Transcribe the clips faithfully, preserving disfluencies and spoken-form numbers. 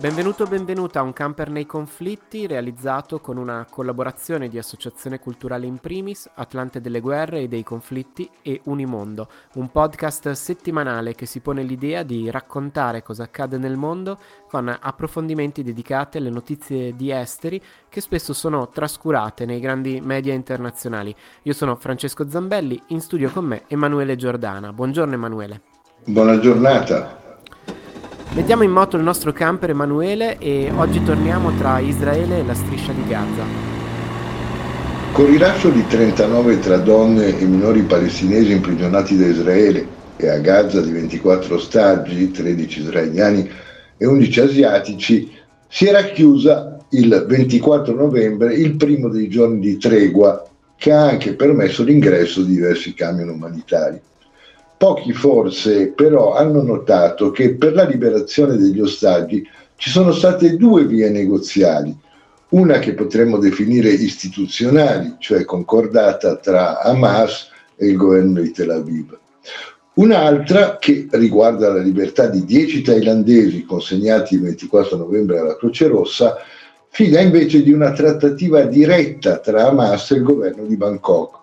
Benvenuto o benvenuta a Un Camper nei conflitti, realizzato con una collaborazione di Associazione Culturale in Primis, Atlante delle Guerre e dei conflitti e Unimondo, un podcast settimanale che si pone l'idea di raccontare cosa accade nel mondo con approfondimenti dedicati alle notizie di esteri che spesso sono trascurate nei grandi media internazionali. Io sono Francesco Zambelli, in studio con me Emanuele Giordana. Buongiorno Emanuele. Buona giornata. Mettiamo in moto il nostro camper Emanuele e oggi torniamo tra Israele e la striscia di Gaza. Col rilascio di trentanove tra donne e minori palestinesi imprigionati da Israele e a Gaza di ventiquattro ostaggi, tredici israeliani e undici asiatici, si era chiusa il ventiquattro novembre il primo dei giorni di tregua che ha anche permesso l'ingresso di diversi camion umanitari. Pochi forse però hanno notato che per la liberazione degli ostaggi ci sono state due vie negoziali, una che potremmo definire istituzionali, cioè concordata tra Hamas e il governo di Tel Aviv, un'altra che riguarda la libertà di dieci thailandesi consegnati il ventiquattro novembre alla Croce Rossa, figlia invece di una trattativa diretta tra Hamas e il governo di Bangkok.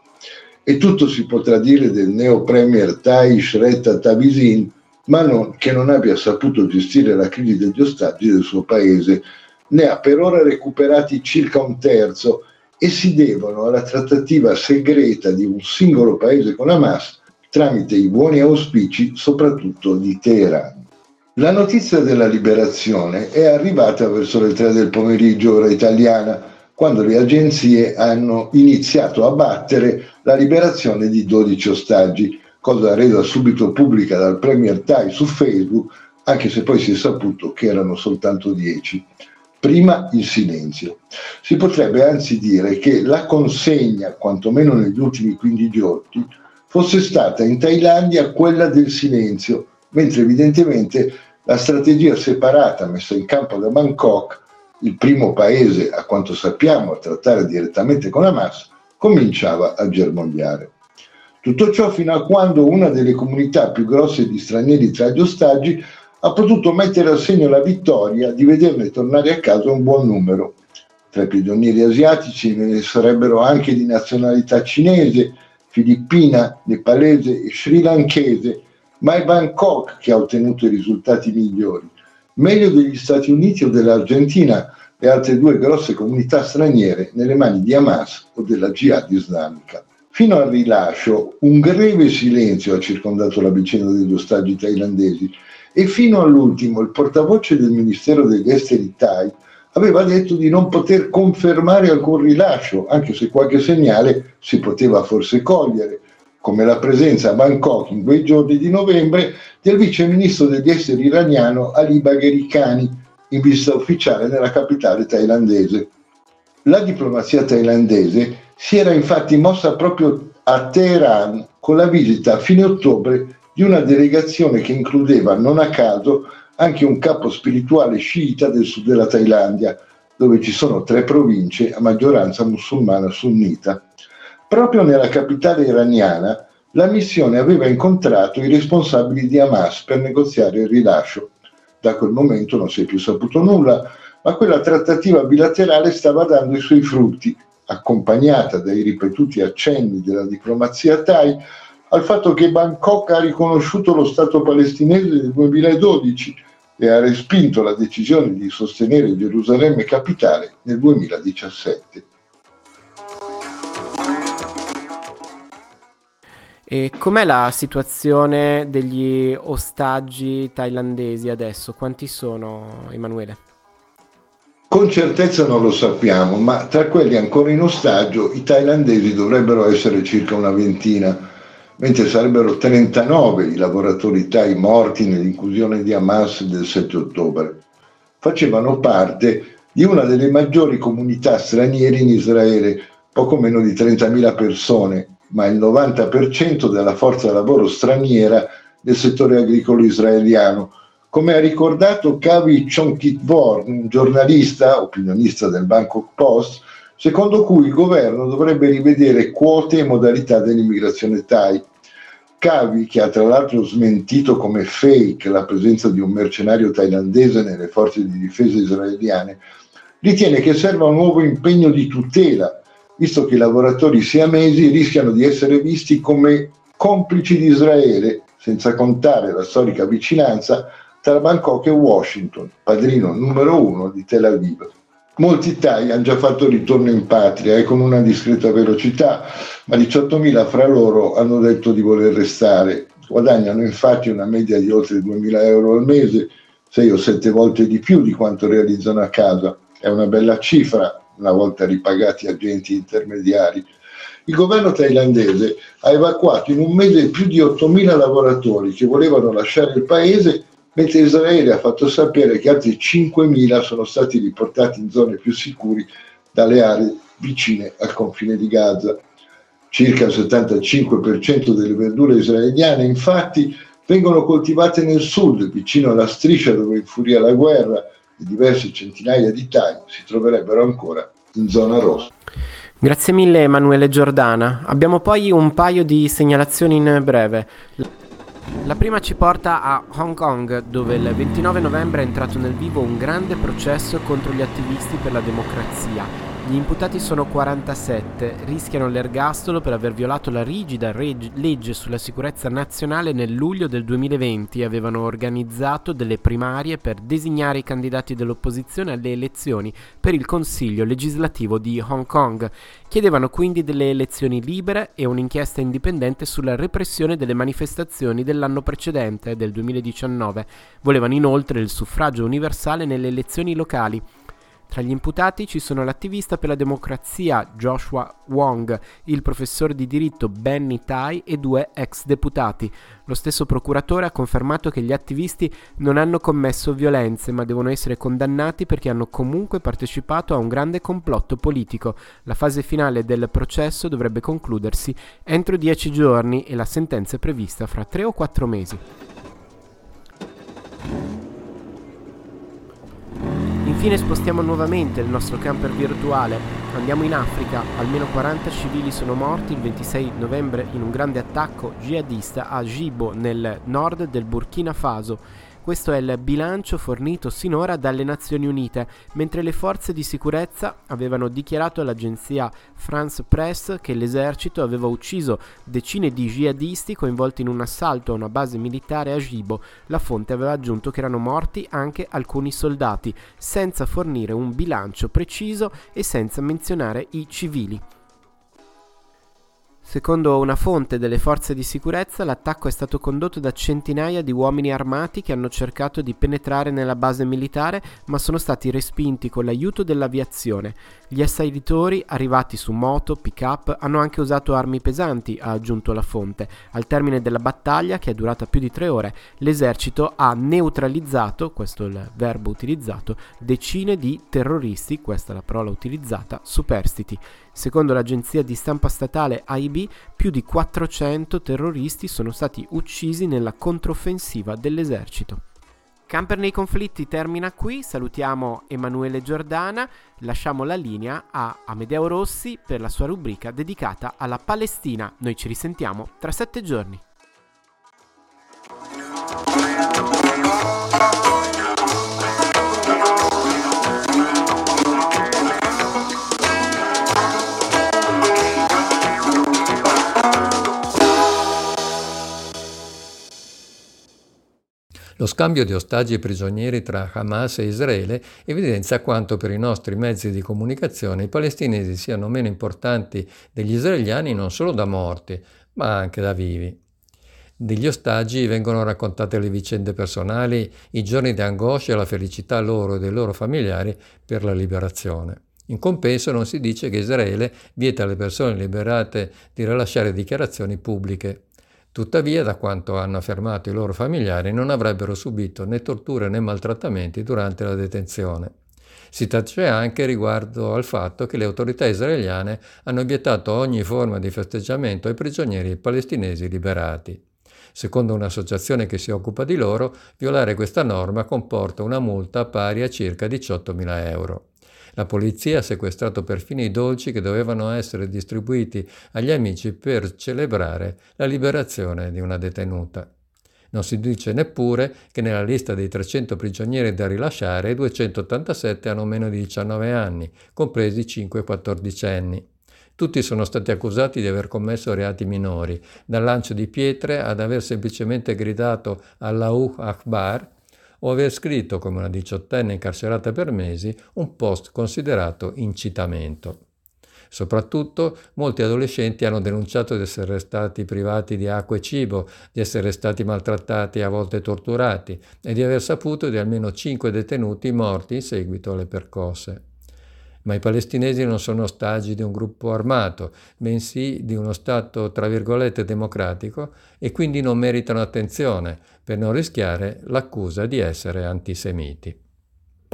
E tutto si potrà dire del neo premier Thai Srettha Thavisin, ma non, che non abbia saputo gestire la crisi degli ostaggi del suo paese. Ne ha per ora recuperati circa un terzo e si devono alla trattativa segreta di un singolo paese con Hamas tramite i buoni auspici soprattutto di Teheran. La notizia della liberazione è arrivata verso le tre del pomeriggio ora italiana, quando le agenzie hanno iniziato a battere la liberazione di dodici ostaggi, cosa resa subito pubblica dal premier Tai su Facebook, anche se poi si è saputo che erano soltanto dieci. Prima il silenzio. Si potrebbe anzi dire che la consegna, quantomeno negli ultimi quindici giorni, fosse stata in Thailandia quella del silenzio, mentre evidentemente la strategia separata messa in campo da Bangkok, il primo paese, a quanto sappiamo, a trattare direttamente con Hamas, cominciava a germogliare. Tutto ciò fino a quando una delle comunità più grosse di stranieri tra gli ostaggi ha potuto mettere a segno la vittoria di vederne tornare a casa un buon numero. Tra i prigionieri asiatici ne sarebbero anche di nazionalità cinese, filippina, nepalese e srilankese, ma è Bangkok che ha ottenuto i risultati migliori, meglio degli Stati Uniti o dell'Argentina e altre due grosse comunità straniere nelle mani di Hamas o della Jihad islamica. Fino al rilascio un greve silenzio ha circondato la vicenda degli ostaggi thailandesi e fino all'ultimo il portavoce del Ministero degli Esteri Thai aveva detto di non poter confermare alcun rilascio, anche se qualche segnale si poteva forse cogliere, come la presenza a Bangkok in quei giorni di novembre del vice ministro degli esteri iraniano Ali Bagheri Kani, in visita ufficiale nella capitale thailandese. La diplomazia thailandese si era infatti mossa proprio a Teheran con la visita a fine ottobre di una delegazione che includeva, non a caso, anche un capo spirituale sciita del sud della Thailandia, dove ci sono tre province a maggioranza musulmana sunnita. Proprio nella capitale iraniana la missione aveva incontrato i responsabili di Hamas per negoziare il rilascio. Da quel momento non si è più saputo nulla, ma quella trattativa bilaterale stava dando i suoi frutti, accompagnata dai ripetuti accenni della diplomazia Thai al fatto che Bangkok ha riconosciuto lo Stato palestinese nel duemiladodici e ha respinto la decisione di sostenere Gerusalemme capitale nel duemiladiciassette. E com'è la situazione degli ostaggi thailandesi adesso? Quanti sono, Emanuele? Con certezza non lo sappiamo, ma tra quelli ancora in ostaggio i thailandesi dovrebbero essere circa una ventina, mentre sarebbero trentanove i lavoratori thai morti nell'incursione di Hamas del sette ottobre. Facevano parte di una delle maggiori comunità straniere in Israele, poco meno di trentamila persone, ma il novanta per cento della forza lavoro straniera del settore agricolo israeliano. Come ha ricordato Kavi Chonkit-Born, un giornalista opinionista del Bangkok Post, secondo cui il governo dovrebbe rivedere quote e modalità dell'immigrazione Thai. Kavi, che ha tra l'altro smentito come fake la presenza di un mercenario thailandese nelle forze di difesa israeliane, ritiene che serva un nuovo impegno di tutela, visto che i lavoratori siamesi rischiano di essere visti come complici di Israele, senza contare la storica vicinanza tra Bangkok e Washington, padrino numero uno di Tel Aviv. Molti Thai hanno già fatto ritorno in patria e con una discreta velocità, ma diciottomila fra loro hanno detto di voler restare. Guadagnano infatti una media di oltre duemila euro al mese, sei o sette volte di più di quanto realizzano a casa. È una bella cifra, una volta ripagati agenti intermediari. Il governo thailandese ha evacuato in un mese più di ottomila lavoratori che volevano lasciare il paese, mentre Israele ha fatto sapere che altri cinquemila sono stati riportati in zone più sicure dalle aree vicine al confine di Gaza. Circa il settantacinque per cento delle verdure israeliane, infatti, vengono coltivate nel sud, vicino alla striscia dove infuria la guerra, e diverse centinaia di Thai si troverebbero ancora in zona rossa. Grazie mille Emanuele Giordana. Abbiamo poi un paio di segnalazioni in breve. La prima ci porta a Hong Kong, dove il ventinove novembre è entrato nel vivo un grande processo contro gli attivisti per la democrazia. Gli imputati sono quarantasette, rischiano l'ergastolo per aver violato la rigida reg- legge sulla sicurezza nazionale nel luglio del duemilaventi e avevano organizzato delle primarie per designare i candidati dell'opposizione alle elezioni per il Consiglio legislativo di Hong Kong. Chiedevano quindi delle elezioni libere e un'inchiesta indipendente sulla repressione delle manifestazioni dell'anno precedente, del duemiladiciannove. Volevano inoltre il suffragio universale nelle elezioni locali. Tra gli imputati ci sono l'attivista per la democrazia Joshua Wong, il professore di diritto Benny Tai e due ex deputati. Lo stesso procuratore ha confermato che gli attivisti non hanno commesso violenze, ma devono essere condannati perché hanno comunque partecipato a un grande complotto politico. La fase finale del processo dovrebbe concludersi entro dieci giorni e la sentenza è prevista fra tre o quattro mesi. Infine spostiamo nuovamente il nostro camper virtuale, andiamo in Africa, almeno quaranta civili sono morti il ventisei novembre in un grande attacco jihadista a Gibo, nel nord del Burkina Faso. Questo è il bilancio fornito sinora dalle Nazioni Unite, mentre le forze di sicurezza avevano dichiarato all'agenzia France Press che l'esercito aveva ucciso decine di jihadisti coinvolti in un assalto a una base militare a Gibo. La fonte aveva aggiunto che erano morti anche alcuni soldati, senza fornire un bilancio preciso e senza menzionare i civili. Secondo una fonte delle forze di sicurezza, l'attacco è stato condotto da centinaia di uomini armati che hanno cercato di penetrare nella base militare, ma sono stati respinti con l'aiuto dell'aviazione. Gli assalitori, arrivati su moto, pick-up, hanno anche usato armi pesanti, ha aggiunto la fonte. Al termine della battaglia, che è durata più di tre ore, l'esercito ha neutralizzato, questo è il verbo utilizzato, decine di terroristi, questa è la parola utilizzata, superstiti. Secondo l'agenzia di stampa statale A I B, più di quattrocento terroristi sono stati uccisi nella controffensiva dell'esercito. Camper nei conflitti termina qui, salutiamo Emanuele Giordana, lasciamo la linea a Amedeo Rossi per la sua rubrica dedicata alla Palestina. Noi ci risentiamo tra sette giorni. Lo scambio di ostaggi e prigionieri tra Hamas e Israele evidenzia quanto per i nostri mezzi di comunicazione i palestinesi siano meno importanti degli israeliani non solo da morti, ma anche da vivi. Degli ostaggi vengono raccontate le vicende personali, i giorni di angoscia e la felicità loro e dei loro familiari per la liberazione. In compenso non si dice che Israele vieta alle persone liberate di rilasciare dichiarazioni pubbliche. Tuttavia, da quanto hanno affermato i loro familiari, non avrebbero subito né torture né maltrattamenti durante la detenzione. Si tace anche riguardo al fatto che le autorità israeliane hanno vietato ogni forma di festeggiamento ai prigionieri palestinesi liberati. Secondo un'associazione che si occupa di loro, violare questa norma comporta una multa pari a circa diciottomila euro. La polizia ha sequestrato perfino i dolci che dovevano essere distribuiti agli amici per celebrare la liberazione di una detenuta. Non si dice neppure che nella lista dei trecento prigionieri da rilasciare i duecentottantasette hanno meno di diciannove anni, compresi cinque quattordicenni. Tutti sono stati accusati di aver commesso reati minori, dal lancio di pietre ad aver semplicemente gridato Allahu Akbar o aver scritto, come una diciottenne incarcerata per mesi, un post considerato incitamento. Soprattutto, molti adolescenti hanno denunciato di essere stati privati di acqua e cibo, di essere stati maltrattati e a volte torturati e di aver saputo di almeno cinque detenuti morti in seguito alle percosse. Ma i palestinesi non sono ostaggi di un gruppo armato, bensì di uno Stato tra virgolette democratico e quindi non meritano attenzione per non rischiare l'accusa di essere antisemiti.